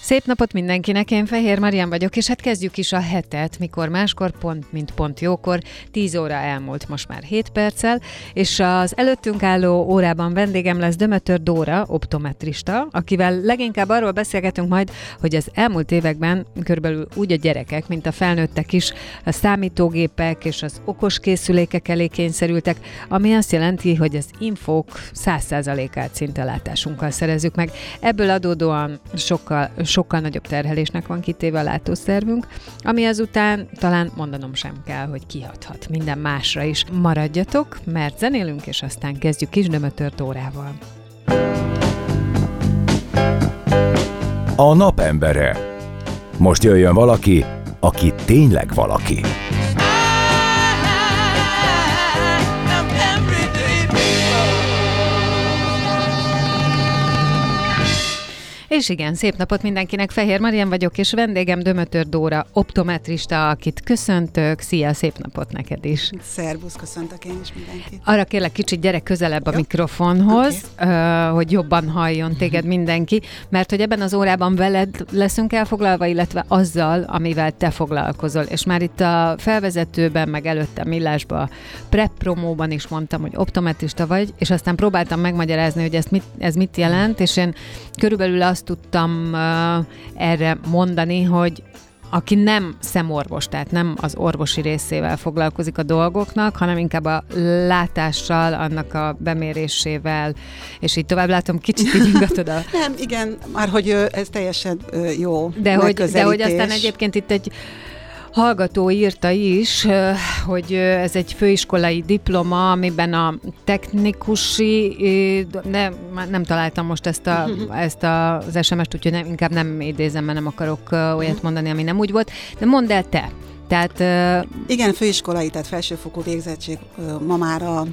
Szép napot mindenkinek, én Fehér Marián vagyok, és hát kezdjük is a hetet, mikor máskor, pont jókor, 10 óra elmúlt most már 7 perccel, és az előttünk álló órában vendégem lesz Dömötör Dóra, optometrista, akivel leginkább arról beszélgetünk majd, hogy az elmúlt években körülbelül úgy a gyerekek, mint a felnőttek is a számítógépek és az okos készülékek elé kényszerültek, ami azt jelenti, hogy az infók 100%-át szinte látásunkkal szerezzük meg. Ebből adódóan sokkal nagyobb terhelésnek van kitéve a látószervünk, ami azután talán mondanom sem kell, hogy kihathat minden másra is. Maradjatok, mert zenélünk, és aztán kezdjük is Dömötör Dórával. A napembere. Most jöjjön valaki, aki tényleg valaki. És igen, szép napot mindenkinek, Fehér Marián vagyok, és vendégem Dömötör Dóra, optometrista, akit köszöntök. Szia, szép napot neked is. Szervusz, köszöntök én is mindenkit. Arra kérlek, kicsit gyere közelebb a mikrofonhoz, okay, hogy jobban halljon téged mindenki, mert hogy ebben az órában veled leszünk elfoglalva, illetve azzal, amivel te foglalkozol. És már itt a felvezetőben, meg előtte Millásban, a prep-promóban is mondtam, hogy optometrista vagy, és aztán próbáltam megmagyarázni, hogy ez mit jelent, és én körülbelül azt tudtam erre mondani, hogy aki nem szemorvos, tehát nem az orvosi részével foglalkozik a dolgoknak, hanem inkább a látással, annak a bemérésével, és így tovább. Látom, kicsit így ingatod a... Nem, igen, már hogy ez teljesen jó megközelítés. De hogy aztán egyébként itt egy hallgató írta is, hogy ez egy főiskolai diploma, amiben a technikusi, nem találtam most ezt az SMS-t, úgyhogy inkább nem idézem, mert nem akarok olyat mondani, ami nem úgy volt. De mondd el te! Tehát, igen, főiskolai, tehát felsőfokú végzettség ma már a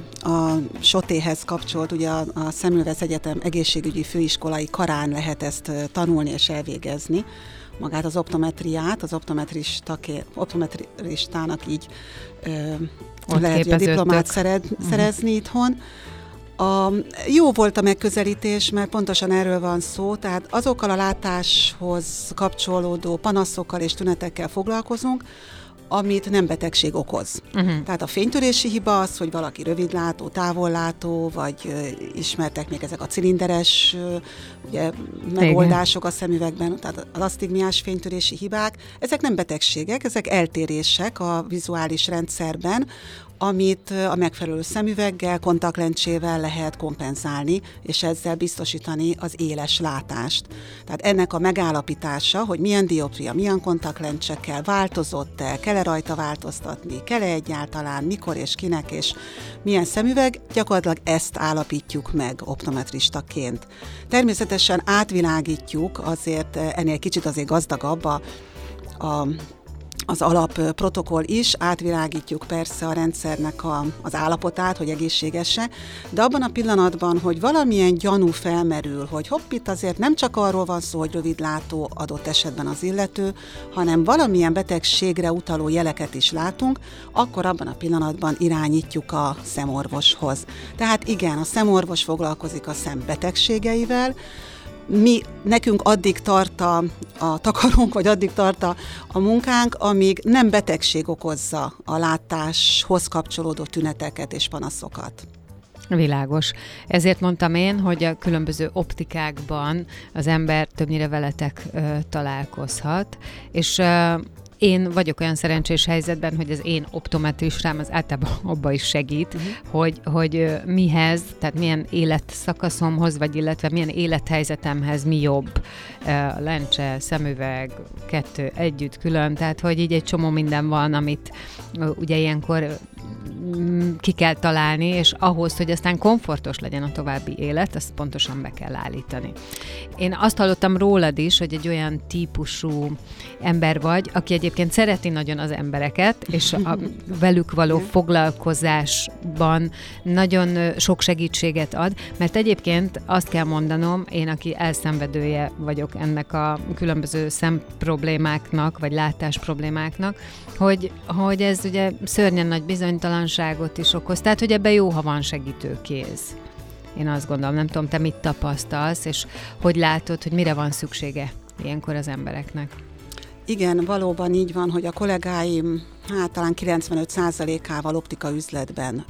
SOTÉ-hez kapcsolt, ugye a Semmelweis Egyetem egészségügyi főiskolai karán lehet ezt tanulni és elvégezni. Magát az optometriát, az optometristának így lehet a diplomát szerezni itthon. Jó volt a megközelítés, mert pontosan erről van szó, tehát azokkal a látáshoz kapcsolódó panaszokkal és tünetekkel foglalkozunk, amit nem betegség okoz. Tehát a fénytörési hiba az, hogy valaki rövidlátó, távollátó, vagy ismertek még ezek a cilinderes ugye, megoldások a szemüvegben, tehát az asztigmiás fénytörési hibák. Ezek nem betegségek, ezek eltérések a vizuális rendszerben, amit a megfelelő szemüveggel, kontaktlencsével lehet kompenzálni, és ezzel biztosítani az éles látást. Tehát ennek a megállapítása, hogy milyen dioptria, milyen kontaktlencsekkel, változott-e, kell-e rajta változtatni, kell-e egyáltalán, mikor és kinek, és milyen szemüveg, gyakorlatilag ezt állapítjuk meg optometristaként. Természetesen átvilágítjuk, azért ennél kicsit azért gazdagabb az alapprotokoll is, átvilágítjuk persze a rendszernek az állapotát, hogy egészséges-e, de abban a pillanatban, hogy valamilyen gyanú felmerül, hogy hopp, itt azért nem csak arról van szó, hogy rövidlátó adott esetben az illető, hanem valamilyen betegségre utaló jeleket is látunk, akkor abban a pillanatban irányítjuk a szemorvoshoz. Tehát igen, a szemorvos foglalkozik a szem betegségeivel, nekünk addig tart a takarónk, vagy addig tart a munkánk, amíg nem betegség okozza a látáshoz kapcsolódó tüneteket és panaszokat. Világos. Ezért mondtam én, hogy a különböző optikákban az ember többnyire veletek találkozhat, és... Én vagyok olyan szerencsés helyzetben, hogy az én optometristám az általában abba is segít, hogy mihez, tehát milyen életszakaszomhoz, vagy illetve milyen élethelyzetemhez mi jobb. Lencse, szemüveg, kettő együtt, külön, tehát hogy így egy csomó minden van, amit ugye ilyenkor ki kell találni, és ahhoz, hogy aztán komfortos legyen a további élet, azt pontosan be kell állítani. Én azt hallottam rólad is, hogy egy olyan típusú ember vagy, aki egyébként szereti nagyon az embereket, és a velük való foglalkozásban nagyon sok segítséget ad, mert egyébként azt kell mondanom, én, aki elszenvedője vagyok ennek a különböző szemproblémáknak, vagy látásproblémáknak, hogy ez ugye szörnyen nagy bizonytalanságot is okoz, tehát hogy ebben jó, ha van segítőkéz. Én azt gondolom, nem tudom, te mit tapasztalsz, és hogy látod, hogy mire van szüksége ilyenkor az embereknek? Igen, valóban így van, hogy a kollégáim talán 95%-ával optika üzletben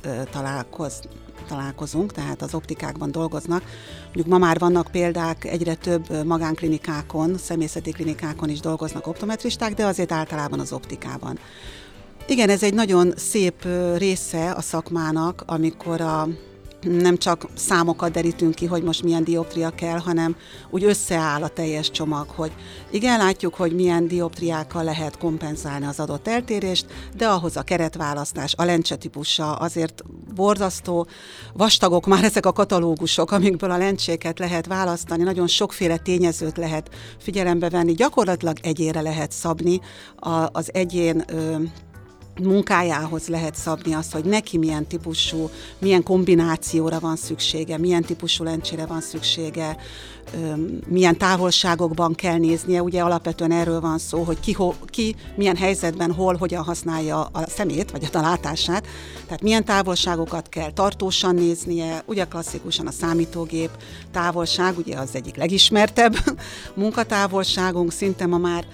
találkozunk, tehát az optikákban dolgoznak. Mondjuk ma már vannak példák, egyre több magánklinikákon, személyzeti klinikákon is dolgoznak optometristák, de azért általában az optikában. Igen, ez egy nagyon szép része a szakmának, amikor nem csak számokat derítünk ki, hogy most milyen dioptria kell, hanem úgy összeáll a teljes csomag, hogy igen, látjuk, hogy milyen dioptriákkal lehet kompenzálni az adott eltérést, de ahhoz a keretválasztás, a lencse típusa, azért borzasztó vastagok már ezek a katalógusok, amikből a lencséket lehet választani, nagyon sokféle tényezőt lehet figyelembe venni, gyakorlatilag egyénre lehet szabni, az egyén munkájához lehet szabni azt, hogy neki milyen típusú, milyen kombinációra van szüksége, milyen típusú lencsére van szüksége, milyen távolságokban kell néznie. Ugye alapvetően erről van szó, hogy ki milyen helyzetben, hol, hogyan használja a szemét, vagy a látását. Tehát milyen távolságokat kell tartósan néznie. Ugye klasszikusan a számítógép távolság, ugye az egyik legismertebb munkatávolságunk, szinte ma már.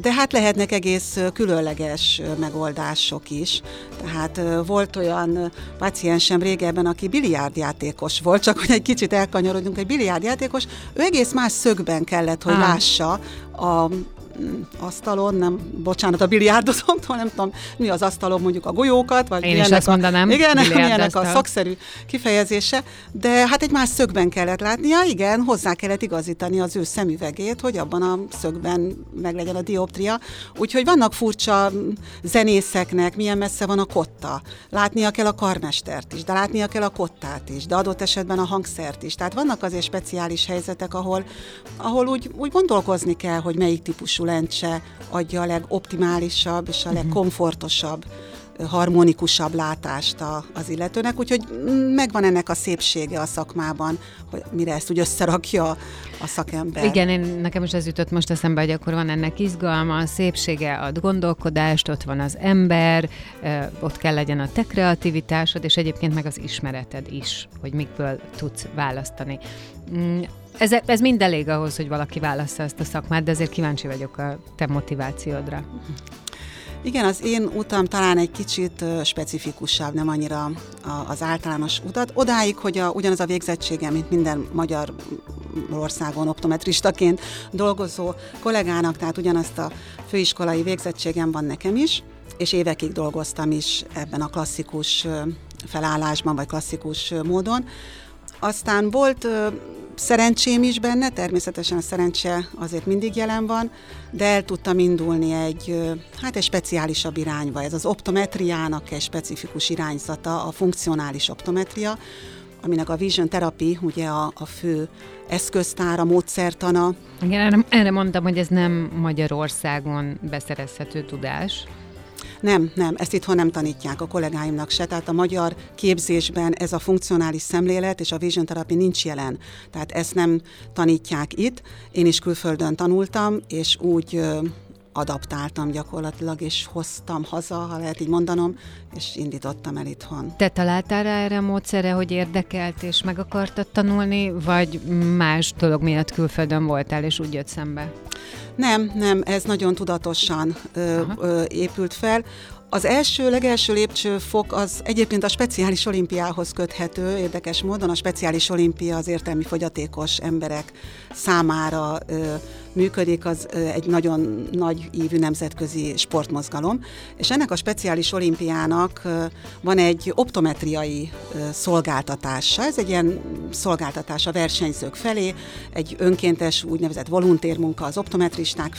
De hát lehetnek egész különleges megoldások is. Tehát volt olyan paciensem régebben, aki biliárdjátékos volt, csak hogy egy kicsit elkanyarodjunk, egy biliárdjátékos, ő egész más szögben kellett, hogy lássa a asztalon, a biliárdozomtól, nem tudom, mi az asztalon, mondjuk a golyókat, vagy milyenek a szakszerű kifejezése, de hát egy más szögben kellett látnia, igen, hozzá kellett igazítani az ő szemüvegét, hogy abban a szögben meglegyen a dioptria, úgyhogy vannak furcsa zenészeknek, milyen messze van a kotta, látnia kell a karmestert is, de látnia kell a kottát is, de adott esetben a hangszert is, tehát vannak azért speciális helyzetek, ahol úgy gondolkozni kell, hogy melyik típusú lencse adja a legoptimálisabb és a legkomfortosabb, harmonikusabb látást az illetőnek, úgyhogy megvan ennek a szépsége a szakmában, hogy mire ezt úgy összerakja a szakember. Igen, nekem is ez jutott most eszembe, hogy akkor van ennek izgalma, szépsége ad gondolkodást, ott van az ember, ott kell legyen a te kreativitásod, és egyébként meg az ismereted is, hogy mikből tudsz választani. Ez mind elég ahhoz, hogy valaki válassza ezt a szakmát, de azért kíváncsi vagyok a te motivációdra. Igen, az én utam talán egy kicsit specifikusabb, nem annyira az általános utat. Odáig, hogy ugyanaz a végzettségem, mint minden Magyarországon optometristaként dolgozó kollégának, tehát ugyanazt a főiskolai végzettségem van nekem is, és évekig dolgoztam is ebben a klasszikus felállásban, vagy klasszikus módon. Aztán volt szerencsém is benne, természetesen a szerencse azért mindig jelen van, de el tudtam indulni egy speciálisabb irányba. Ez az optometriának egy specifikus irányzata, a funkcionális optometria, aminek a Vision Therapy ugye a fő eszköztára, módszertana. Igen, erre mondtam, hogy ez nem Magyarországon beszerezhető tudás. Nem, ezt itthon nem tanítják a kollégáimnak se, tehát a magyar képzésben ez a funkcionális szemlélet és a Vision Therapy nincs jelen, tehát ezt nem tanítják itt. Én is külföldön tanultam, és úgy adaptáltam gyakorlatilag, és hoztam haza, ha lehet így mondanom, és indítottam el itthon. Te találtál rá erre a módszerre, hogy érdekelt, és meg akartad tanulni, vagy más dolog miatt külföldön voltál, és úgy jött szembe? Nem, ez nagyon tudatosan épült fel. Az legelső lépcsőfok az egyébként a speciális olimpiához köthető, érdekes módon a speciális olimpia az értelmi fogyatékos emberek számára működik, az egy nagyon nagy ívű nemzetközi sportmozgalom, és ennek a speciális olimpiának van egy optometriai szolgáltatása, ez egy ilyen szolgáltatás a versenyzők felé, egy önkéntes úgynevezett volontérmunka az optometristák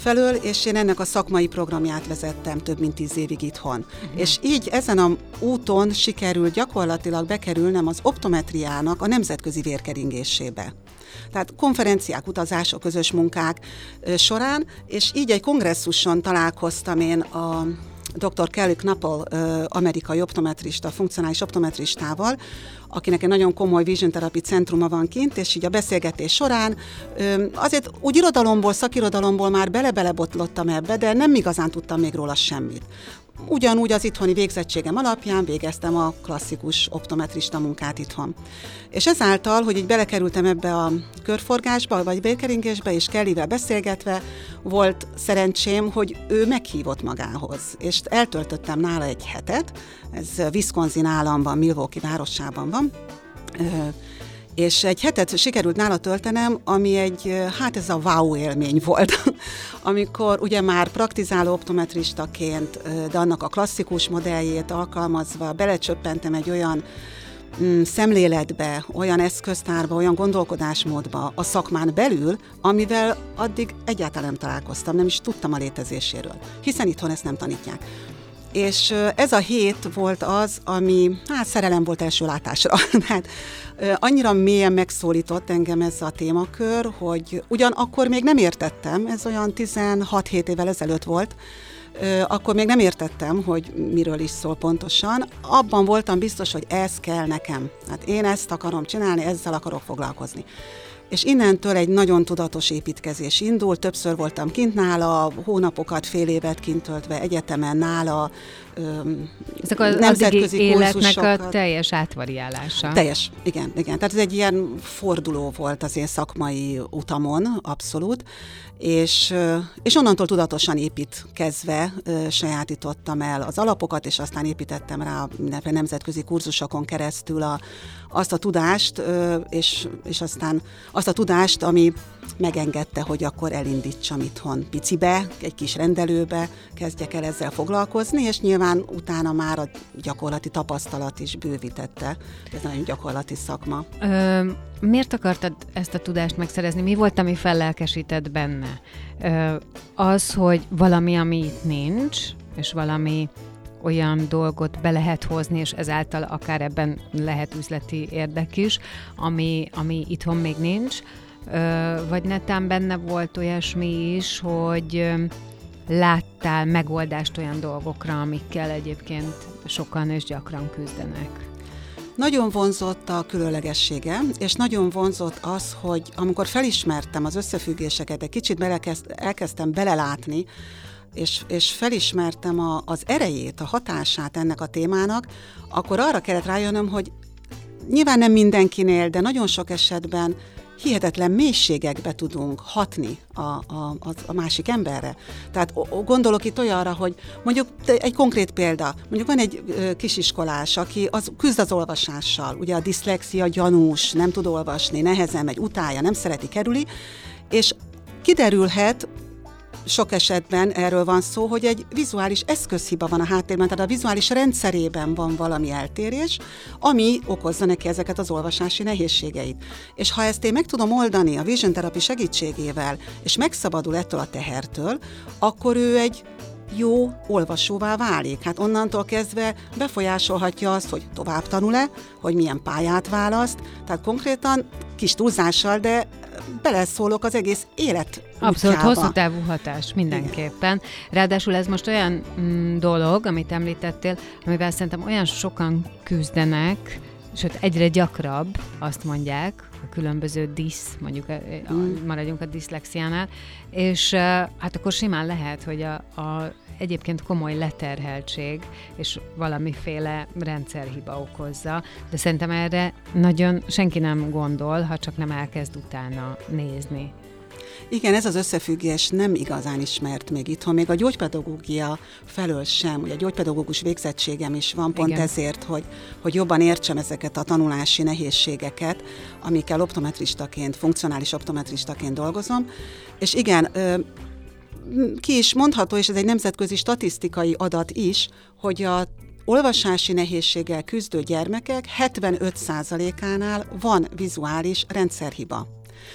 felől, és én ennek a szakmai programját vezettem több mint 10 évig itthon. Uh-huh. És így ezen a úton sikerült gyakorlatilag bekerülnem az optometriának a nemzetközi vérkeringésébe. Tehát konferenciák, utazások, közös munkák során, és így egy kongresszuson találkoztam én a Dr. Kelly Knappel amerikai optometrista, funkcionális optometristával, akinek egy nagyon komoly Vision Therapy centruma van kint, és így a beszélgetés során azért úgy irodalomból, szakirodalomból már belebotlottam ebbe, de nem igazán tudtam még róla semmit. Ugyanúgy az itthoni végzettségem alapján végeztem a klasszikus optometrista munkát itthon. És ezáltal, hogy így belekerültem ebbe a körforgásba, vagy vérkeringésbe, és Kellyvel beszélgetve volt szerencsém, hogy ő meghívott magához. És eltöltöttem nála egy hetet, ez Wisconsin államban, Milwaukee városában van, és egy hetet sikerült nála töltenem, ami ez a wow élmény volt. Amikor ugye már praktizáló optometristaként, de annak a klasszikus modelljét alkalmazva belecsöppentem egy olyan szemléletbe, olyan eszköztárba, olyan gondolkodásmódba a szakmán belül, amivel addig egyáltalán nem találkoztam, nem is tudtam a létezéséről, hiszen itthon ezt nem tanítják. És ez a hét volt az, ami szerelem volt első látásra. Hát, annyira mélyen megszólított engem ez a témakör, hogy ugyanakkor még nem értettem, ez olyan 16-7 évvel ezelőtt volt, akkor még nem értettem, hogy miről is szól pontosan. Abban voltam biztos, hogy ez kell nekem. Hát én ezt akarom csinálni, ezzel akarok foglalkozni. És innentől egy nagyon tudatos építkezés indult, többször voltam kint nála, hónapokat, fél évet kint töltve egyetemen nála, ezek az nemzetközi kurzusokat. A teljes átvariálása. Teljes, igen. Tehát ez egy ilyen forduló volt az én szakmai utamon, abszolút, és onnantól tudatosan építkezve sajátítottam el az alapokat, és aztán építettem rá nemzetközi kurzusokon keresztül azt a tudást, és aztán azt a tudást, ami megengedte, hogy akkor elindítsam itthon picibe, egy kis rendelőbe, kezdjek el ezzel foglalkozni, és nyilván utána már a gyakorlati tapasztalat is bővítette. Ez nagyon gyakorlati szakma. Miért akartad ezt a tudást megszerezni? Mi volt, ami fellelkesített benne? Az, hogy valami, ami itt nincs, és valami olyan dolgot be lehet hozni, és ezáltal akár ebben lehet üzleti érdek is, ami itthon még nincs. Vagy netán benne volt olyasmi is, hogy láttál megoldást olyan dolgokra, amikkel egyébként sokan és gyakran küzdenek. Nagyon vonzott a különlegessége, és nagyon vonzott az, hogy amikor felismertem az összefüggéseket, egy kicsit elkezdtem belelátni, és felismertem az erejét, a hatását ennek a témának, akkor arra kellett rájönnöm, hogy nyilván nem mindenkinél, de nagyon sok esetben hihetetlen mélységekbe tudunk hatni a másik emberre. Tehát gondolok itt olyanra, hogy mondjuk egy konkrét példa, mondjuk van egy kisiskolás, aki küzd az olvasással, ugye a diszlexia gyanús, nem tud olvasni, nehezen megy, utálja, nem szereti, kerüli, és kiderülhet, sok esetben erről van szó, hogy egy vizuális eszközhiba van a háttérben, tehát a vizuális rendszerében van valami eltérés, ami okozza neki ezeket az olvasási nehézségeit. És ha ezt én meg tudom oldani a Vision Therapy segítségével, és megszabadul ettől a tehertől, akkor ő egy jó olvasóvá válik. Hát onnantól kezdve befolyásolhatja azt, hogy tovább tanul-e, hogy milyen pályát választ, tehát konkrétan kis túlzással, de beleszólok az egész élet útjába. Abszolút hosszú távú hatás mindenképpen. Igen. Ráadásul ez most olyan dolog, amit említettél, amivel szerintem olyan sokan küzdenek, sőt egyre gyakrabb azt mondják, a különböző mondjuk maradjunk a diszlexiánál, és hát akkor simán lehet, hogy a egyébként komoly leterheltség és valamiféle rendszerhiba okozza, de szerintem erre nagyon senki nem gondol, ha csak nem elkezd utána nézni. Igen, ez az összefüggés nem igazán ismert még itthon, még a gyógypedagógia felől sem, ugye a gyógypedagógus végzettségem is van pont igen. Ezért, hogy jobban értsem ezeket a tanulási nehézségeket, amikkel optometristaként, funkcionális optometristaként dolgozom, és igen, ki is mondható, és ez egy nemzetközi statisztikai adat is, hogy a olvasási nehézséggel küzdő gyermekek 75%-ánál van vizuális rendszerhiba.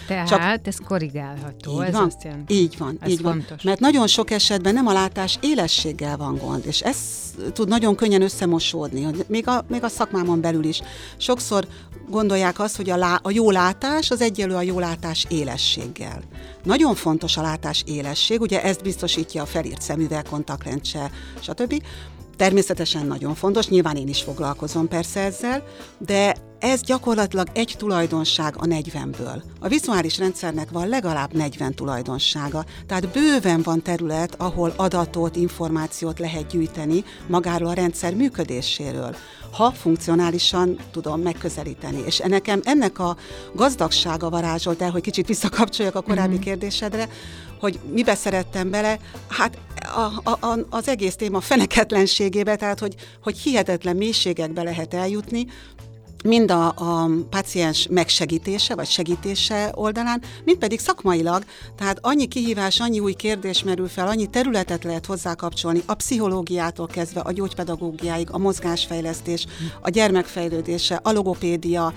Tehát csak, ez korrigálható, ez azt jelenti. Így van. Mert nagyon sok esetben nem a látás élességgel van gond, és ez tud nagyon könnyen összemosódni, még a szakmámon belül is. Sokszor gondolják azt, hogy a jó látás az egyenlő a jó látás élességgel. Nagyon fontos a látás élesség, ugye ezt biztosítja a felírt szemüveg, kontaktlencse, stb. Természetesen nagyon fontos, nyilván én is foglalkozom persze ezzel, de ez gyakorlatilag egy tulajdonság a 40-ből. A vizuális rendszernek van legalább 40 tulajdonsága, tehát bőven van terület, ahol adatot, információt lehet gyűjteni magáról a rendszer működéséről, ha funkcionálisan tudom megközelíteni. És ennek a gazdagsága varázsolt el, hogy kicsit visszakapcsoljak a korábbi kérdésedre, hogy mibe szerettem bele, hát az egész téma feneketlenségébe, tehát hogy hihetetlen mélységekbe lehet eljutni, mind a páciens megsegítése, vagy segítése oldalán, mind pedig szakmailag, tehát annyi kihívás, annyi új kérdés merül fel, annyi területet lehet hozzákapcsolni, a pszichológiától kezdve a gyógypedagógiáig, a mozgásfejlesztés, a gyermekfejlődése, a logopédia,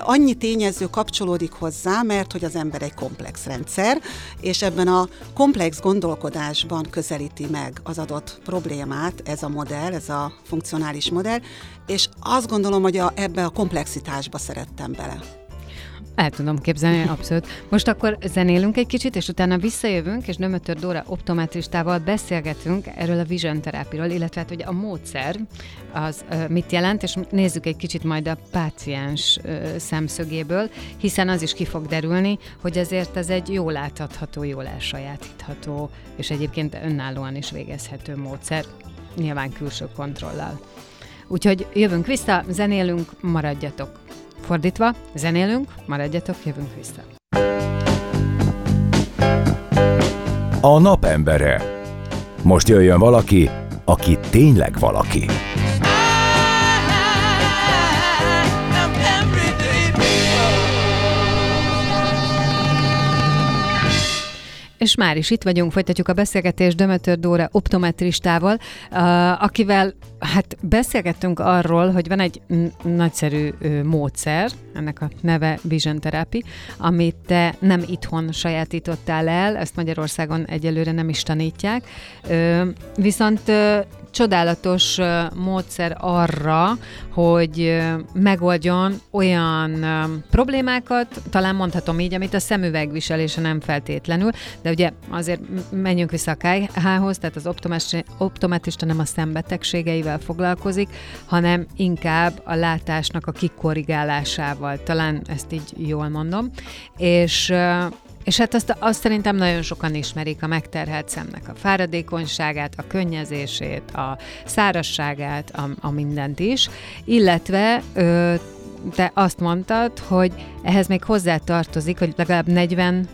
annyi tényező kapcsolódik hozzá, mert hogy az ember egy komplex rendszer, és ebben a komplex gondolkodásban közelíti meg az adott problémát ez a modell, ez a funkcionális modell, és azt gondolom, hogy ebbe a komplexitásba szerettem bele. El tudom képzelni, abszolút. Most akkor zenélünk egy kicsit, és utána visszajövünk, és Dömötör Dóra optometristával beszélgetünk erről a Vision Therapyról, illetve hát, hogy a módszer az mit jelent, és nézzük egy kicsit majd a páciens szemszögéből, hiszen az is ki fog derülni, hogy azért ez egy jól látható, jól elsajátítható, és egyébként önállóan is végezhető módszer, nyilván külső kontrollal. Úgyhogy jövünk vissza, zenélünk, maradjatok. Fordítva, zenélünk, maradjatok, jövünk vissza. A napembere. Most jöjjön valaki, aki tényleg valaki. És már is itt vagyunk, folytatjuk a beszélgetést Dömötör Dóra optometristával, akivel hát beszélgettünk arról, hogy van egy nagyszerű módszer, ennek a neve Vision Therapy, amit te nem itthon sajátítottál el, ezt Magyarországon egyelőre nem is tanítják, viszont csodálatos módszer arra, hogy megoldjon olyan problémákat, talán mondhatom így, amit a szemüvegviselése nem feltétlenül, de ugye azért menjünk vissza a KH-hoz, tehát az optometrista nem a szembetegségeivel foglalkozik, hanem inkább a látásnak a kikorrigálásával, talán ezt így jól mondom, és hát azt szerintem nagyon sokan ismerik, a megterhelt szemnek a fáradékonyságát, a könnyezését, a szárazságát, a mindent is, illetve te azt mondtad, hogy ehhez még hozzátartozik, hogy legalább 40,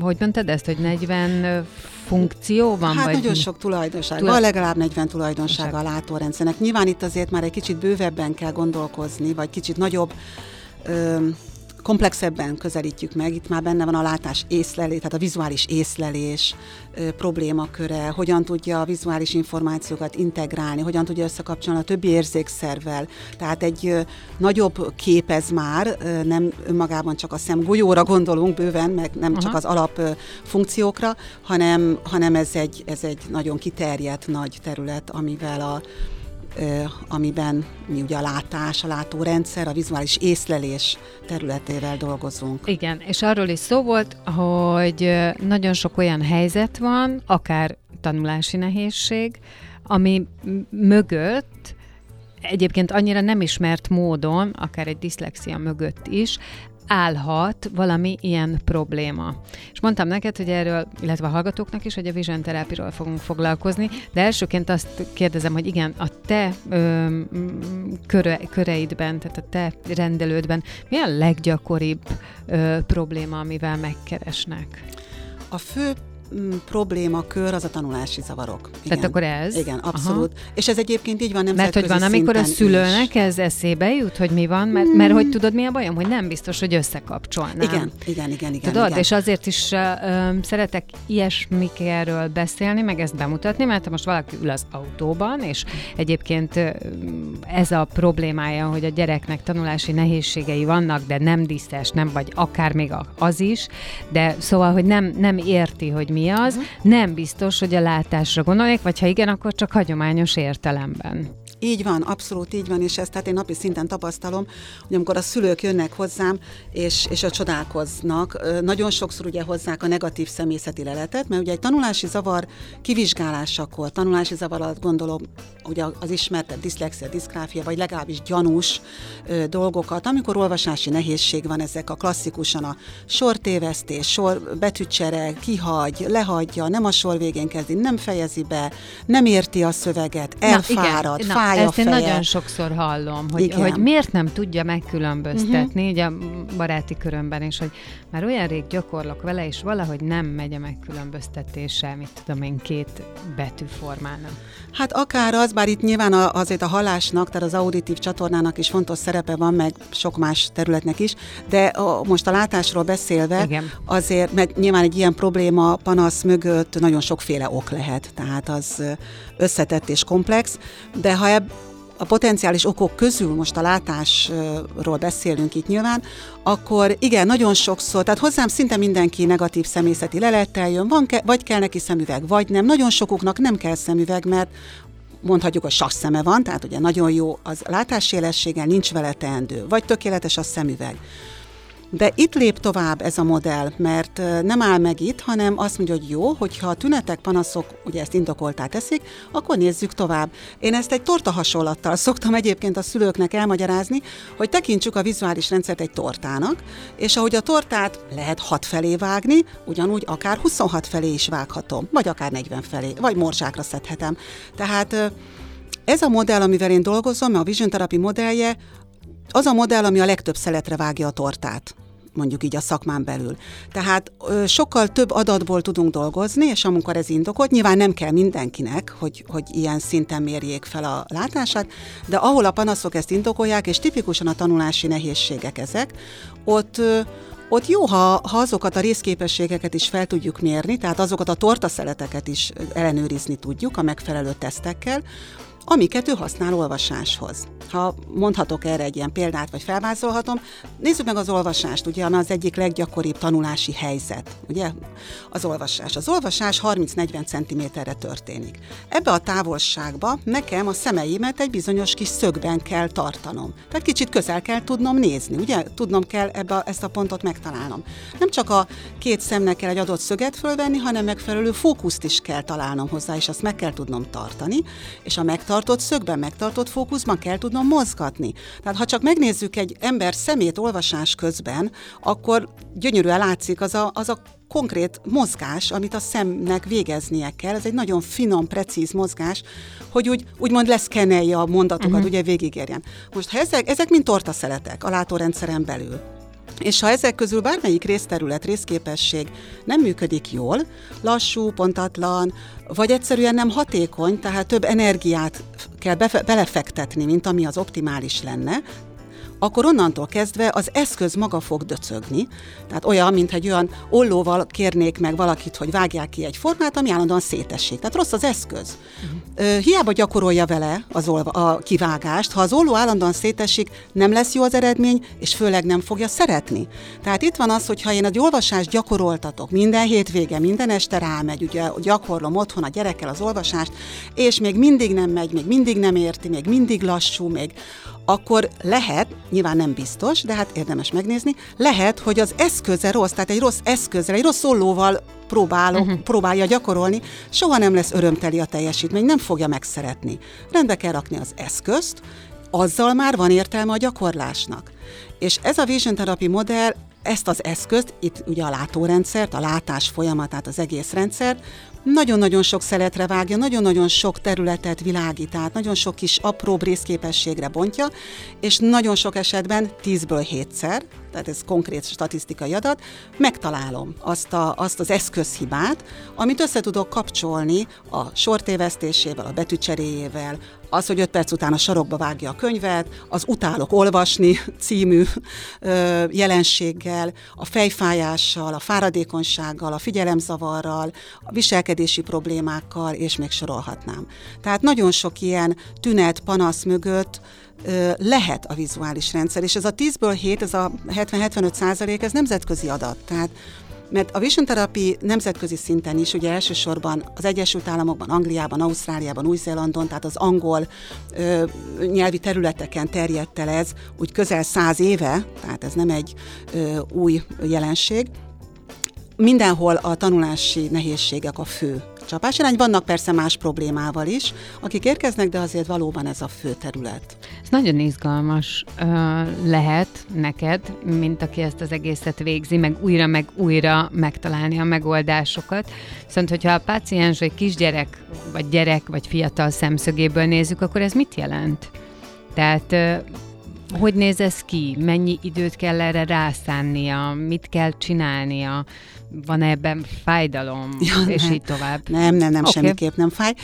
hogy mondtad ezt, hogy 40 funkció van? Hát vagy nagyon sok tulajdonság. Van legalább 40 tulajdonsága a látórendszernek. Nyilván itt azért már egy kicsit bővebben kell gondolkozni, vagy kicsit nagyobb... komplexebben közelítjük meg, itt már benne van a látás észlelés, tehát a vizuális észlelés problémaköre, hogyan tudja a vizuális információkat integrálni, hogyan tudja összekapcsolni a többi érzékszervvel. Tehát egy nagyobb kép ez már, nem önmagában csak a szemgolyóra gondolunk bőven, meg nem csak az alapfunkciókra, hanem ez egy nagyon kiterjedt nagy terület, amiben mi ugye a látás, a látórendszer, a vizuális észlelés területével dolgozunk. Igen, és arról is szó volt, hogy nagyon sok olyan helyzet van, akár tanulási nehézség, ami mögött egyébként annyira nem ismert módon, akár egy diszlexia mögött is, állhat valami ilyen probléma. És mondtam neked, hogy erről, illetve a hallgatóknak is, hogy a Vision Therapyról fogunk foglalkozni, de elsőként azt kérdezem, hogy igen, a te köreidben, tehát a te rendelődben mi a leggyakoribb probléma, amivel megkeresnek? A fő problémakör az a tanulási zavarok. Igen. Tehát akkor ez? Igen, abszolút. Aha. És ez egyébként így van nemzetközi szinten. Mert hogy van, amikor a szülőnek ez eszébe jut, hogy mi van, mert hogy tudod, mi a bajom, hogy nem biztos, hogy összekapcsolnám. Igen. Tudod, igen. És azért is szeretek ilyesmikről beszélni, meg ezt bemutatni, mert ha most valaki ül az autóban, és egyébként ez a problémája, hogy a gyereknek tanulási nehézségei vannak, de nem díszes, nem vagy akár még az is, de szóval, hogy nem érti, hogy mi az, nem biztos, hogy a látásra gondolják, vagy ha igen, akkor csak hagyományos értelemben. Így van, abszolút így van, és ezt tehát én napi szinten tapasztalom, hogy amikor a szülők jönnek hozzám, és a csodálkoznak, nagyon sokszor ugye hozzák a negatív személyzeti leletet, mert ugye egy tanulási zavar kivizsgálásakor, tanulási zavar alatt gondolom, ugye az ismertebb diszlexia, diszgráfia, vagy legalábbis gyanús dolgokat, amikor olvasási nehézség van, ezek a klasszikusan a sortévesztés, betűcsere, kihagy, lehagyja, nem a sor végén kezdi, nem fejezi be, nem érti a szöveget, elfárad, ezt én nagyon sokszor hallom, hogy miért nem tudja megkülönböztetni, ugye a baráti körömben is, hogy már olyan rég gyakorlok vele, és valahogy nem megy a megkülönböztetése, mit tudom én, két betűformának. Hát akár az, bár itt nyilván azért a hallásnak, tehát az auditív csatornának is fontos szerepe van, meg sok más területnek is, de most a látásról beszélve, igen. Azért, mert nyilván egy ilyen probléma panasz mögött nagyon sokféle ok lehet, tehát az összetett és komplex, de ha a potenciális okok közül most a látásról beszélünk itt nyilván, akkor igen, nagyon sokszor, tehát hozzám szinte mindenki negatív személyzeti lelettel jön, vagy kell neki szemüveg, vagy nem. Nagyon sokuknak nem kell szemüveg, mert mondhatjuk, hogy sasszeme van, tehát ugye nagyon jó az látásélességgel, nincs vele teendő, vagy tökéletes a szemüveg. De itt lép tovább ez a modell, mert nem áll meg itt, hanem azt mondja, hogy jó, hogyha a tünetek, panaszok, ugye ezt indokolttá teszik, akkor nézzük tovább. Én ezt egy torta hasonlattal szoktam egyébként a szülőknek elmagyarázni, hogy tekintsük a vizuális rendszert egy tortának, és ahogy a tortát lehet 6 felé vágni, ugyanúgy akár 26 felé is vághatom, vagy akár 40 felé, vagy morzsákra szedhetem. Tehát ez a modell, amivel én dolgozom, a Vision Therapy modellje, az a modell, ami a legtöbb szeletre vágja a tortát, mondjuk így a szakmán belül. Tehát sokkal több adatból tudunk dolgozni, és amikor ez indokolt, nyilván nem kell mindenkinek, hogy ilyen szinten mérjék fel a látását, de ahol a panaszok ezt indokolják, és tipikusan a tanulási nehézségek ezek, ott jó, ha azokat a részképességeket is fel tudjuk mérni, tehát azokat a tortaszeleteket is ellenőrizni tudjuk a megfelelő tesztekkel, amiket ő használ olvasáshoz. Ha mondhatok erre egy ilyen példát, vagy felvázolhatom, nézzük meg az olvasást, ugye, ami az egyik leggyakoribb tanulási helyzet, ugye, az olvasás. Az olvasás 30-40 cm-re történik. Ebbe a távolságba nekem a szemeimet egy bizonyos kis szögben kell tartanom. Tehát kicsit közel kell tudnom nézni, ugye, tudnom kell ezt a pontot megtalálnom. Nem csak a két szemnek kell egy adott szöget fölvenni, hanem megfelelő fókuszt is kell találnom hozzá, és azt meg kell tudnom tartani, és a megtartott szögben, megtartott fókuszban kell tudnom mozgatni. Tehát ha csak megnézzük egy ember szemét olvasás közben, akkor gyönyörűen látszik az a konkrét mozgás, amit a szemnek végeznie kell. Ez egy nagyon finom, precíz mozgás, hogy úgymond leszkenelje a mondatokat, ugye végigérjen. Most ha ezek mind tortaszeletek a látórendszeren belül. És ha ezek közül bármelyik részterület, részképesség nem működik jól, lassú, pontatlan, vagy egyszerűen nem hatékony, tehát több energiát kell belefektetni, mint ami az optimális lenne, akkor onnantól kezdve az eszköz maga fog döcögni. Tehát olyan, mint egy olyan ollóval kérnék meg valakit, hogy vágják ki egy formát, ami állandóan szétesik. Tehát rossz az eszköz. Hiába gyakorolja vele a kivágást, ha az olló állandóan szétesik, nem lesz jó az eredmény, és főleg nem fogja szeretni. Tehát itt van az, hogyha én egy olvasást gyakoroltatok, minden hétvége, minden este rámegy, ugye gyakorlom otthon a gyerekkel az olvasást, és még mindig nem megy, még mindig nem érti, még mindig lassú, akkor lehet, nyilván nem biztos, de hát érdemes megnézni, lehet, hogy az eszköze rossz, tehát egy rossz eszközzel, egy rossz ollóval próbálja gyakorolni, soha nem lesz örömteli a teljesítmény, nem fogja megszeretni. Rendbe kell rakni az eszközt, azzal már van értelme a gyakorlásnak. És ez a Vision Therapy modell ezt az eszközt, itt ugye a látórendszert, a látás folyamatát, az egész rendszert, nagyon-nagyon sok szeletre vágja, nagyon-nagyon sok területet világít át, nagyon sok kis apró részképességre bontja, és nagyon sok esetben 10-ből 7-szer, tehát ez konkrét statisztikai adat, megtalálom azt az eszközhibát, amit össze tudok kapcsolni a sortévesztésével, a betűcseréjével, az, hogy 5 perc után a sarokba vágja a könyvet, az Utálok olvasni című jelenséggel, a fejfájással, a fáradékonysággal, a figyelemzavarral, a viselkedési problémákkal, és még sorolhatnám. Tehát nagyon sok ilyen tünet, panasz mögött lehet a vizuális rendszer, és ez a 10-ből 7, ez a 70-75%, ez nemzetközi adat, tehát mert a Vision Therapy nemzetközi szinten is, ugye elsősorban az Egyesült Államokban, Angliában, Ausztráliában, Új-Zélandon, tehát az angol nyelvi területeken terjedt el ez, úgy közel 100 éve, tehát ez nem egy új jelenség. Mindenhol a tanulási nehézségek a fő csapásirány. Vannak persze más problémával is, akik érkeznek, de azért valóban ez a fő terület. Ez nagyon izgalmas lehet neked, mint aki ezt az egészet végzi, meg újra megtalálni a megoldásokat. Viszont, hogyha a páciens vagy kisgyerek, vagy gyerek, vagy fiatal szemszögéből nézzük, akkor ez mit jelent? Tehát... hogy néz ez ki? Mennyi időt kell erre rászánnia? Mit kell csinálnia? Van ebben fájdalom? Ja, és így tovább. Nem, okay. Semmiképp nem fáj.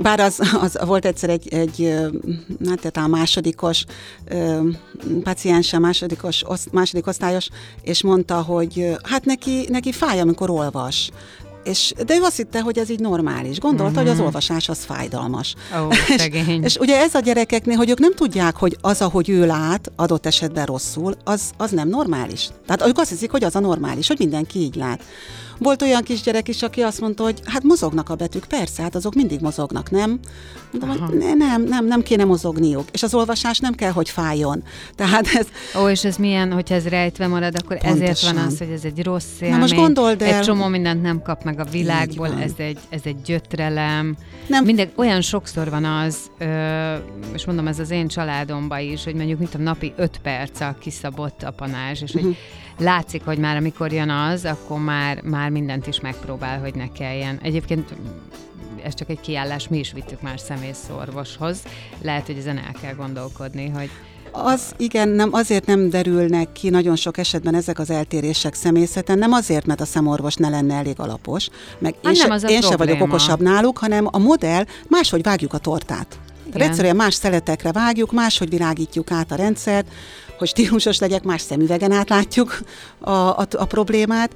Bár az volt egyszer a másodikos paciense, második osztályos, és mondta, hogy hát neki fáj, amikor olvas. De ő azt hitte, hogy ez így normális. Gondolta, hogy az olvasás az fájdalmas. És ugye ez a gyerekeknél, hogy ők nem tudják, hogy az, ahogy ő lát, adott esetben rosszul, az nem normális. Tehát ők azt hiszik, hogy az a normális, hogy mindenki így lát. Volt olyan kisgyerek is, aki azt mondta, hogy hát mozognak a betűk, persze, hát azok mindig mozognak, nem? Mondom, nem kéne mozogniuk. És az olvasás nem kell, hogy fájjon. Tehát ez... és ez milyen, hogyha ez rejtve marad, akkor pontosan. Ezért van az, hogy ez egy rossz élmény. Na most gondold el... egy csomó mindent nem kap meg a világból, ez egy gyötrelem. Nem. Mindegy, olyan sokszor van az, és mondom, ez az én családomban is, hogy mondjuk mint a napi 5 perccel kiszabott a panázs, és hogy látszik, hogy már amikor jön az, akkor már mindent is megpróbál, hogy ne kelljen. Egyébként ez csak egy kiállás, mi is vittük már szemészorvoshoz. Lehet, hogy ezen el kell gondolkodni, hogy... azért nem derülnek ki nagyon sok esetben ezek az eltérések személyzeten, nem azért, mert a szemorvos ne lenne elég alapos, meg én se vagyok okosabb náluk, hanem a modell, máshogy vágjuk a tortát. Tehát egyszerűen más szeletekre vágjuk, máshogy világítjuk át a rendszert, hogy stílusos legyek, más szemüvegen átlátjuk a problémát.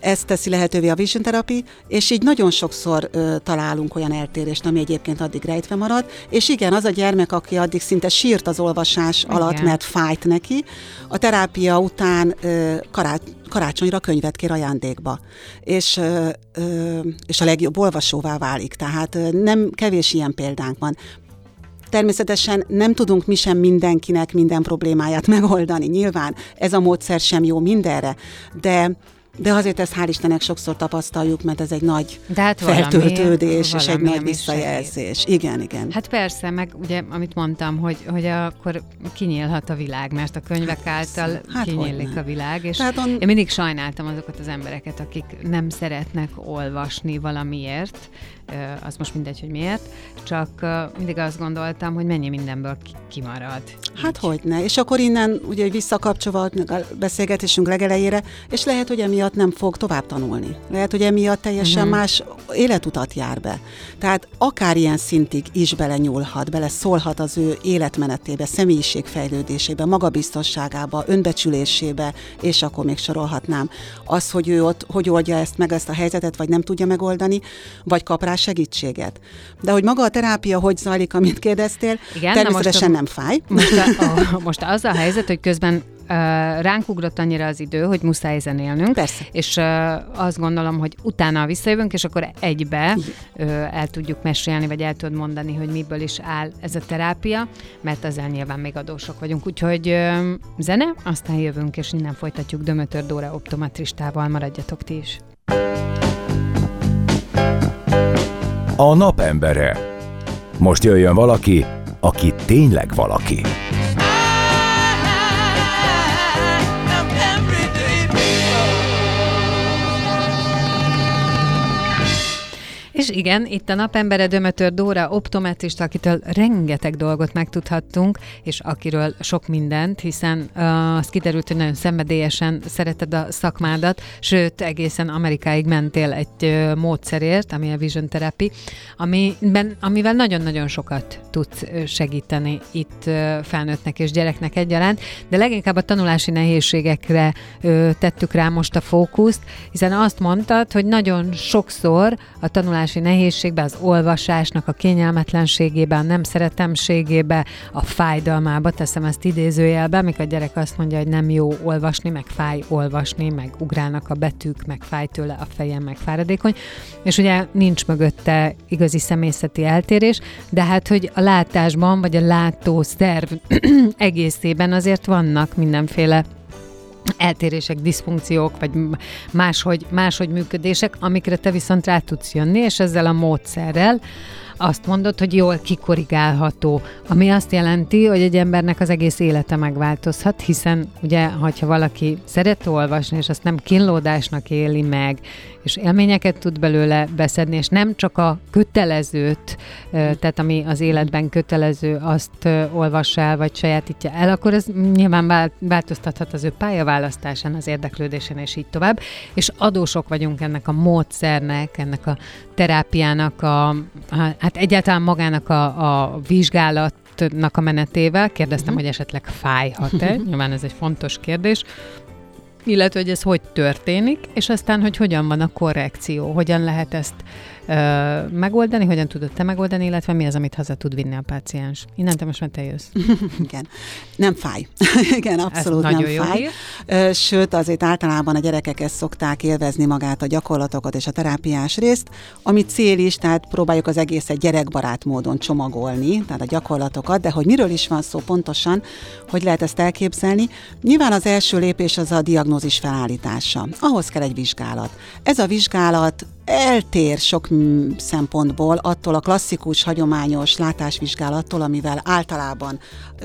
Ezt teszi lehetővé a Vision Therapy, és így nagyon sokszor találunk olyan eltérést, ami egyébként addig rejtve marad, és igen, az a gyermek, aki addig szinte sírt az olvasás alatt, mert fájt neki, a terápia után karácsonyra könyvet kér ajándékba, és a legjobb olvasóvá válik, tehát nem kevés ilyen példánk van. Természetesen nem tudunk mi sem mindenkinek minden problémáját megoldani, nyilván ez a módszer sem jó mindenre, de azért ezt hál' Istennek sokszor tapasztaljuk, mert ez egy nagy feltöltődés és egy nagy visszajelzés. Segít. Igen. Hát persze, meg ugye, amit mondtam, hogy akkor kinyílhat a világ, mert a könyvek által kinyílik a világ, és én mindig sajnáltam azokat az embereket, akik nem szeretnek olvasni valamiért, az most mindegy, hogy miért, csak mindig azt gondoltam, hogy mennyi mindenből kimarad. Hát hogyne, és akkor innen ugye visszakapcsolva a beszélgetésünk legelejére, és lehet, hogy emiatt nem fog tovább tanulni. Lehet, hogy emiatt teljesen más életutat jár be. Tehát akár ilyen szintig is belenyúlhat, beleszólhat az ő életmenetébe, személyiségfejlődésébe, magabiztosságába, önbecsülésébe, és akkor még sorolhatnám. Az, hogy ő ott hogy oldja ezt meg, ezt a helyzetet, vagy nem tudja megoldani, vagy kap rá segítséget. De hogy maga a terápia hogy zajlik, amit kérdeztél, igen, természetesen nem fáj. Most az a helyzet, hogy közben ránk ugrott annyira az idő, hogy muszáj ezen élnünk. Persze. És azt gondolom, hogy utána visszajövünk, és akkor egybe el tudjuk mesélni, vagy el tudod mondani, hogy miből is áll ez a terápia, mert ezzel nyilván még adósok vagyunk. Úgyhogy zene, aztán jövünk, és innen folytatjuk Dömötör Dóra optometristával. Maradjatok ti is. A napembere. Most jöjjön valaki, aki tényleg valaki. És igen, itt a napembere Dömötör Dóra optometrista, akitől rengeteg dolgot megtudhattunk, és akiről sok mindent, hiszen az kiderült, hogy nagyon szenvedélyesen szereted a szakmádat, sőt, egészen Amerikáig mentél egy módszerért, ami a Vision Therapy, amivel nagyon-nagyon sokat tudsz segíteni itt felnőttnek és gyereknek egyaránt, de leginkább a tanulási nehézségekre tettük rá most a fókuszt, hiszen azt mondtad, hogy nagyon sokszor a tanulási nehézségbe, az olvasásnak a kényelmetlenségébe, a nem szeretemségébe, a fájdalmába, teszem ezt idézőjelbe, amikor a gyerek azt mondja, hogy nem jó olvasni, meg fáj olvasni, meg ugrálnak a betűk, meg fáj tőle a fejem, meg fáradékony, és ugye nincs mögötte igazi személyzeti eltérés, de hát, hogy a látásban, vagy a látószerv egészében azért vannak mindenféle eltérések, diszfunkciók, vagy máshogy működések, amikre te viszont rá tudsz jönni, és ezzel a módszerrel azt mondod, hogy jól kikorrigálható, ami azt jelenti, hogy egy embernek az egész élete megváltozhat, hiszen ugye, hogyha valaki szeret olvasni, és azt nem kínlódásnak éli meg, és élményeket tud belőle beszedni, és nem csak a kötelezőt, tehát ami az életben kötelező, azt olvassa el, vagy sajátítja el, akkor ez nyilván változtathat az ő pályaválasztásán, az érdeklődésén, és így tovább, és adósok vagyunk ennek a módszernek, ennek a terápiának, hát egyáltalán magának a vizsgálatnak a menetével. Kérdeztem, hogy esetleg fájhat-e, nyilván ez egy fontos kérdés, illetve, hogy ez hogy történik, és aztán, hogy hogyan van a korrekció, hogyan lehet ezt megoldani, hogyan tudod te megoldani, illetve mi az, amit haza tud vinni a páciens. Innentől most már te jössz. Igen. Nem fáj. Igen, abszolút nem fáj. Jó. Sőt, azért általában a gyerekek ezt szokták élvezni, magát a gyakorlatokat és a terápiás részt, ami cél is, tehát próbáljuk az egészet gyerekbarát módon csomagolni, tehát a gyakorlatokat, de hogy miről is van szó pontosan, hogy lehet ezt elképzelni. Nyilván az első lépés az a diagnózis felállítása. Ahhoz kell egy vizsgálat. Ez a vizsgálat eltér sok szempontból attól a klasszikus, hagyományos látásvizsgálattól, amivel általában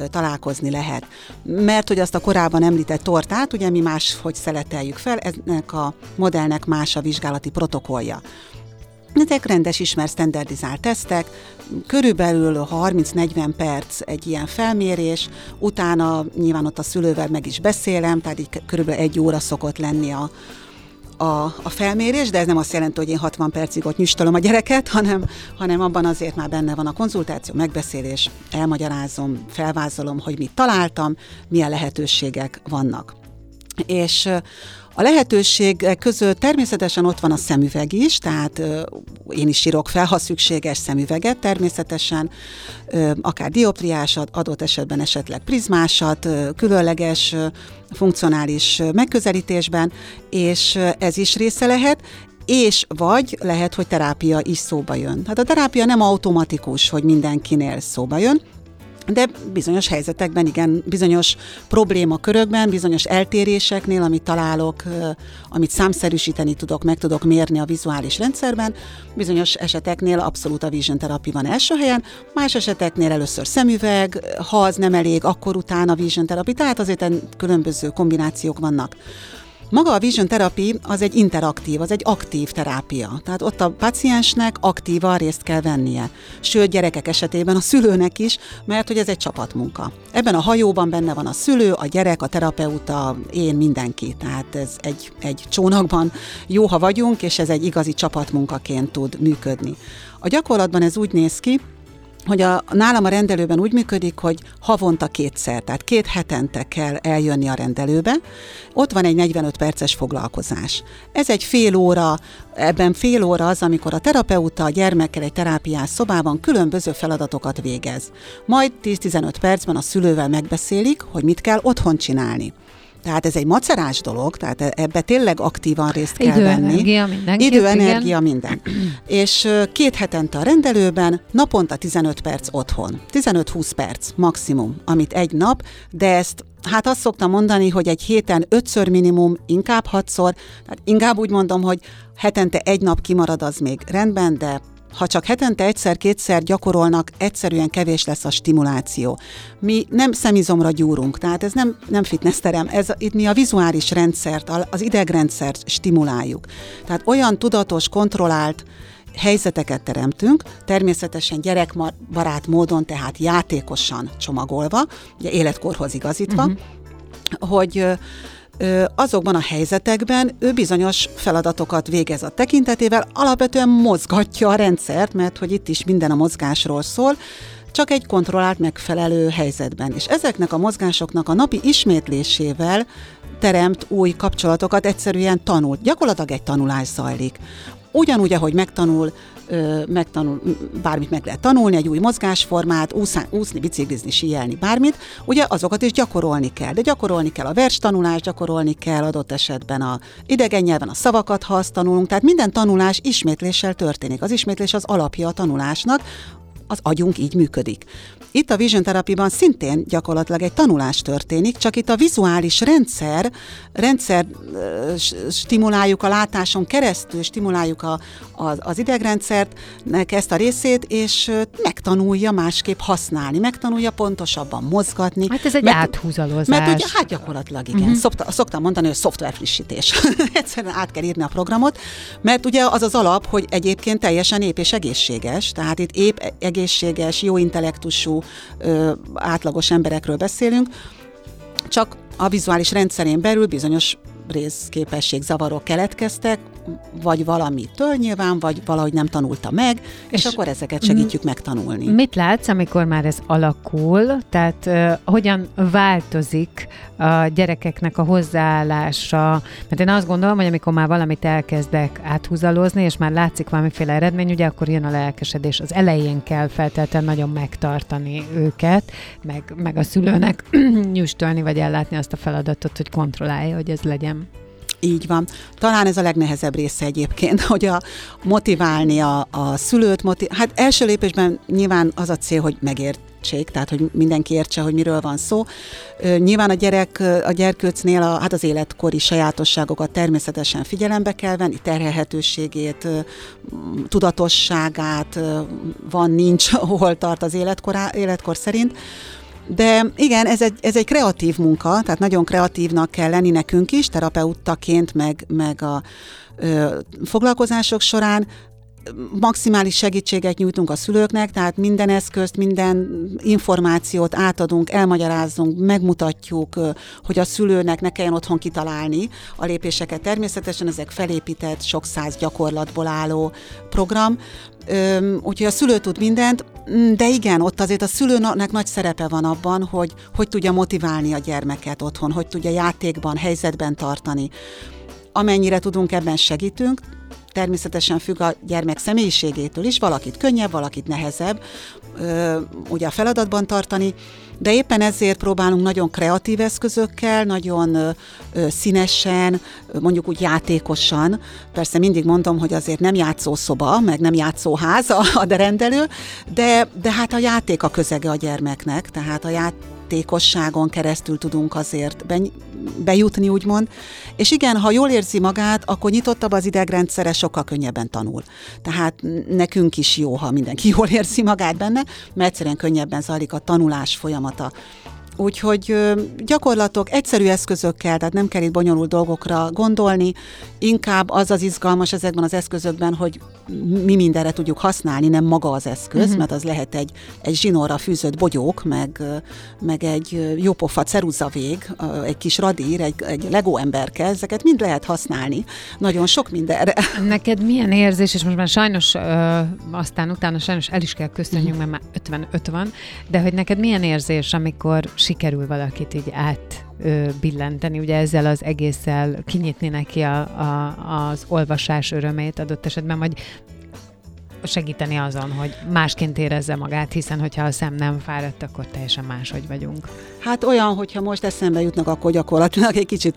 találkozni lehet. Mert hogy azt a korábban említett tortát, ugye mi máshogy szeleteljük fel, ennek a modellnek más a vizsgálati protokollja. Ezek rendes, ismert, standardizált tesztek, körülbelül 30-40 perc egy ilyen felmérés, utána nyilván ott a szülővel meg is beszélem, tehát így körülbelül 1 óra szokott lenni a felmérés, de ez nem azt jelenti, hogy én 60 percig ott nyüstölöm a gyereket, hanem abban azért már benne van a konzultáció, megbeszélés, elmagyarázom, felvázolom, hogy mit találtam, milyen lehetőségek vannak. És a lehetőség között természetesen ott van a szemüveg is, tehát én is írok fel, ha szükséges, szemüveget természetesen, akár dioptriásat, adott esetben esetleg prizmásat, különleges, funkcionális megközelítésben, és ez is része lehet, és vagy lehet, hogy terápia is szóba jön. Hát a terápia nem automatikus, hogy mindenkinél szóba jön, de bizonyos helyzetekben, igen, bizonyos problémakörökben, bizonyos eltéréseknél, amit találok, amit számszerűsíteni tudok, meg tudok mérni a vizuális rendszerben, bizonyos eseteknél abszolút a Vision Therapy van első helyen, más eseteknél először szemüveg, ha az nem elég, akkor utána Vision Therapy, tehát azért különböző kombinációk vannak. Maga a Vision Therapy az egy interaktív, az egy aktív terápia. Tehát ott a paciensnek aktívan részt kell vennie. Sőt, gyerekek esetében a szülőnek is, mert hogy ez egy csapatmunka. Ebben a hajóban benne van a szülő, a gyerek, a terapeuta, én, mindenki. Tehát ez egy csónakban jó, ha vagyunk, és ez egy igazi csapatmunkaként tud működni. A gyakorlatban ez úgy néz ki, hogy nálam a rendelőben úgy működik, hogy havonta 2-szer, tehát 2 hetente kell eljönni a rendelőbe. Ott van egy 45 perces foglalkozás. Ez egy fél óra, ebben fél óra az, amikor a terapeuta a gyermekkel egy terápiás szobában különböző feladatokat végez. Majd 10-15 percben a szülővel megbeszélik, hogy mit kell otthon csinálni. Tehát ez egy macerás dolog, tehát ebbe tényleg aktívan részt kell venni. Idő, energia, minden. És 2 hetente a rendelőben, naponta 15 perc otthon. 15-20 perc maximum, amit egy nap, de ezt hát azt szoktam mondani, hogy egy héten 5-ször minimum, inkább 6-szor, tehát inkább úgy mondom, hogy hetente egy nap kimarad, az még rendben, de ha csak hetente 1-2-szer gyakorolnak, egyszerűen kevés lesz a stimuláció. Mi nem szemizomra gyúrunk, tehát ez nem fitnessterem, itt mi a vizuális rendszert, az idegrendszert stimuláljuk. Tehát olyan tudatos, kontrollált helyzeteket teremtünk, természetesen gyerekbarát módon, tehát játékosan csomagolva, ugye életkorhoz igazítva, hogy azokban a helyzetekben ő bizonyos feladatokat végez a tekintetével, alapvetően mozgatja a rendszert, mert hogy itt is minden a mozgásról szól, csak egy kontrollált megfelelő helyzetben. És ezeknek a mozgásoknak a napi ismétlésével teremt új kapcsolatokat, egyszerűen tanul. Gyakorlatilag egy tanulás zajlik. Ugyanúgy, ahogy megtanul, bármit meg lehet tanulni, egy új mozgásformát, úszni, biciklizni, síelni, bármit, ugye azokat is gyakorolni kell. De gyakorolni kell a verstanulást, gyakorolni kell adott esetben a idegen nyelven a szavakat, ha azt tanulunk. Tehát minden tanulás ismétléssel történik. Az ismétlés az alapja a tanulásnak, az agyunk így működik. Itt a Vision Therapyban szintén gyakorlatilag egy tanulás történik, csak itt a vizuális rendszer stimuláljuk a látáson keresztül, stimuláljuk az idegrendszert, ezt a részét, és megtanulja másképp használni, megtanulja pontosabban mozgatni. Hát ez egy áthúzalozás. Mert ugye, hát gyakorlatilag igen. Szoktam mondani, hogy szoftverfrissítés. Egyszerűen át kell írni a programot, mert ugye az az alap, hogy egyébként teljesen ép és egészséges, tehát itt ép, egészséges, jó intellektusú, átlagos emberekről beszélünk, csak a vizuális rendszerén belül bizonyos részképességzavarok keletkeztek, vagy valamitől nyilván, vagy valahogy nem tanulta meg, és akkor ezeket segítjük megtanulni. Mit látsz, amikor már ez alakul? Tehát hogyan változik a gyerekeknek a hozzáállása? Mert én azt gondolom, hogy amikor már valamit elkezdek áthúzalozni, és már látszik valamiféle eredmény, ugye akkor jön a lelkesedés. Az elején kell feltétlenül nagyon megtartani őket, meg a szülőnek nyüstölni, vagy ellátni azt a feladatot, hogy kontrollálja, hogy ez legyen. Így van. Talán ez a legnehezebb része egyébként, hogy motiválni a szülőt. Hát első lépésben nyilván az a cél, hogy megértsék, tehát hogy mindenki értse, hogy miről van szó. Nyilván a gyerkőcnél hát az életkori sajátosságokat természetesen figyelembe kell venni, terhelhetőségét, tudatosságát, van, nincs, hol tart az életkor szerint. De igen, ez egy kreatív munka, tehát nagyon kreatívnak kell lenni nekünk is, terapeutaként, meg a foglalkozások során. Maximális segítséget nyújtunk a szülőknek, tehát minden eszközt, minden információt átadunk, elmagyarázzunk, megmutatjuk, hogy a szülőnek ne kelljen otthon kitalálni a lépéseket. Természetesen ezek felépített, sok száz gyakorlatból álló program, úgyhogy a szülő tud mindent, de igen, ott azért a szülőnek nagy szerepe van abban, hogy tudja motiválni a gyermeket otthon, hogy tudja játékban, helyzetben tartani. Amennyire tudunk, ebben segítünk. Természetesen függ a gyermek személyiségétől is, valakit könnyebb, valakit nehezebb ugye a feladatban tartani, de éppen ezért próbálunk nagyon kreatív eszközökkel, nagyon színesen, mondjuk úgy játékosan, persze mindig mondom, hogy azért nem játszószoba, meg nem játszóház a rendelő, de hát a játék a közege a gyermeknek, tehát a játékosságon keresztül tudunk azért bejutni, úgymond. És igen, ha jól érzi magát, akkor nyitottabb az idegrendszere, sokkal könnyebben tanul. Tehát nekünk is jó, ha mindenki jól érzi magát benne, mert egyszerűen könnyebben zajlik a tanulás folyamata. Úgyhogy gyakorlatok egyszerű eszközökkel, tehát nem kell itt bonyolult dolgokra gondolni, inkább az izgalmas ezekben az eszközökben, hogy mi mindenre tudjuk használni, nem maga az eszköz, mert az lehet egy zsinórra fűzött bogyók, meg egy jópofa ceruzavég, egy kis radír, egy legó emberke, ezeket mind lehet használni, nagyon sok mindenre. Neked milyen érzés, és most már sajnos, aztán utána sajnos el is kell köszönjünk, mert már 55 van, de hogy neked milyen érzés, amikor sikerül valakit így átbillenteni, ugye ezzel az egésszel kinyitni neki az olvasás örömét adott esetben, vagy segíteni azon, hogy másként érezze magát, hiszen hogyha a szem nem fáradt, akkor teljesen máshogy vagyunk. Hát olyan, hogyha most eszembe jutnak, akkor gyakorlatilag egy kicsit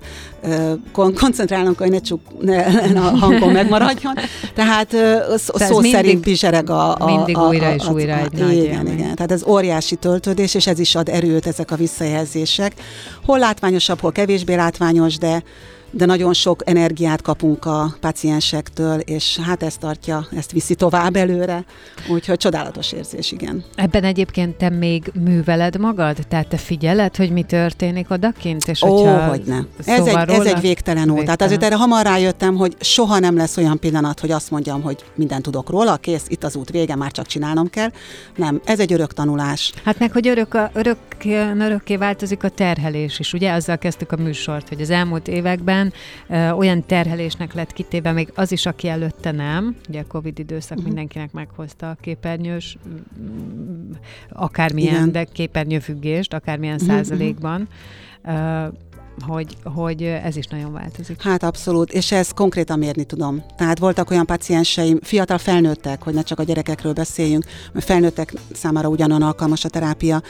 koncentrálunk, hogy ne a hangon megmaradjon. Tehát szó szerint bizsereg mindig újra és újra egy nagy élmény. Igen, tehát ez óriási töltődés, és ez is ad erőt, ezek a visszajelzések. Hol látványosabb, hol kevésbé látványos, de de nagyon sok energiát kapunk a paciensektől, és hát ezt tartja, ezt viszi tovább előre, úgyhogy csodálatos érzés, igen. Ebben egyébként te még műveled magad? Tehát te figyeled, hogy mi történik odakint? És hogyne. Ez egy végtelen út. Tehát azért erre hamar rájöttem, hogy soha nem lesz olyan pillanat, hogy azt mondjam, hogy mindent tudok róla, kész, itt az út vége, már csak csinálnom kell. Nem, ez egy örök tanulás. Hát meg, hogy örökké változik a terhelés is, ugye? Azzal kezdtük a műsort, hogy az elmúlt években olyan terhelésnek lett kitéve még az is, aki előtte nem. Ugye a COVID időszak mindenkinek meghozta a képernyős, akármilyen, igen, de képernyőfüggést, akármilyen százalékban, hogy ez is nagyon változik. Hát abszolút, és ezt konkrétan mérni tudom. Tehát voltak olyan pacienseim, fiatal felnőttek, hogy ne csak a gyerekekről beszéljünk, mert felnőttek számára ugyanan alkalmas a terápia,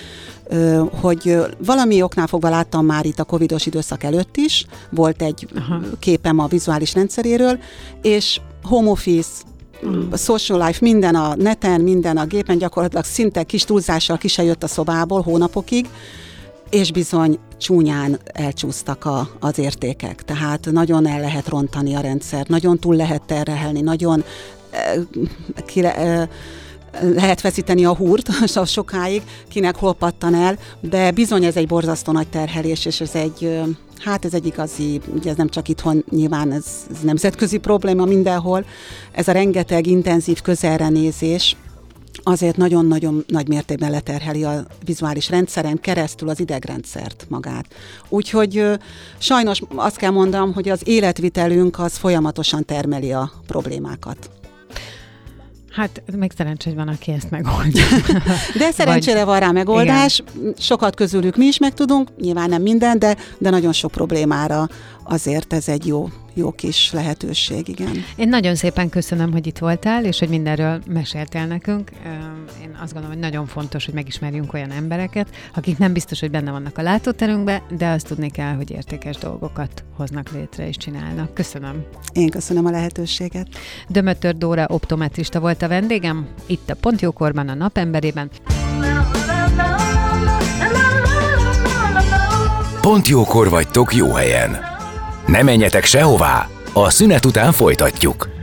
hogy valami oknál fogva láttam már itt a COVID-os időszak előtt is, volt egy képem a vizuális rendszeréről, és home office, social life, minden a neten, minden a gépen, gyakorlatilag szinte kis túlzással ki se jött a szobából hónapokig, és bizony csúnyán elcsúsztak az értékek. Tehát nagyon el lehet rontani a rendszer, nagyon túl lehet terhelni, nagyon lehet veszíteni a húrt sokáig, kinek hol pattan el, de bizony ez egy borzasztó nagy terhelés, és ez egy... Hát ez egy igazi, ugye ez nem csak itthon, nyilván ez nemzetközi probléma mindenhol. Ez a rengeteg intenzív közelrenézés azért nagyon-nagyon nagy mértékben leterheli a vizuális rendszeren keresztül az idegrendszert magát. Úgyhogy sajnos azt kell mondanom, hogy az életvitelünk az folyamatosan termeli a problémákat. Hát meg szerencsé, van, aki ezt megoldja. De szerencsére van rá megoldás. Igen. Sokat közülük mi is megtudunk, nyilván nem minden, de nagyon sok problémára azért ez egy jó kis lehetőség, igen. Én nagyon szépen köszönöm, hogy itt voltál, és hogy mindenről meséltél nekünk. Én azt gondolom, hogy nagyon fontos, hogy megismerjünk olyan embereket, akik nem biztos, hogy benne vannak a látóterünkben, de azt tudni kell, hogy értékes dolgokat hoznak létre és csinálnak. Köszönöm. Én köszönöm a lehetőséget. Dömötör Dóra optometrista volt a vendégem, itt a Pontjókorban, a Napemberében. Pontjókor vagytok jó helyen. Ne menjetek sehová, a szünet után folytatjuk.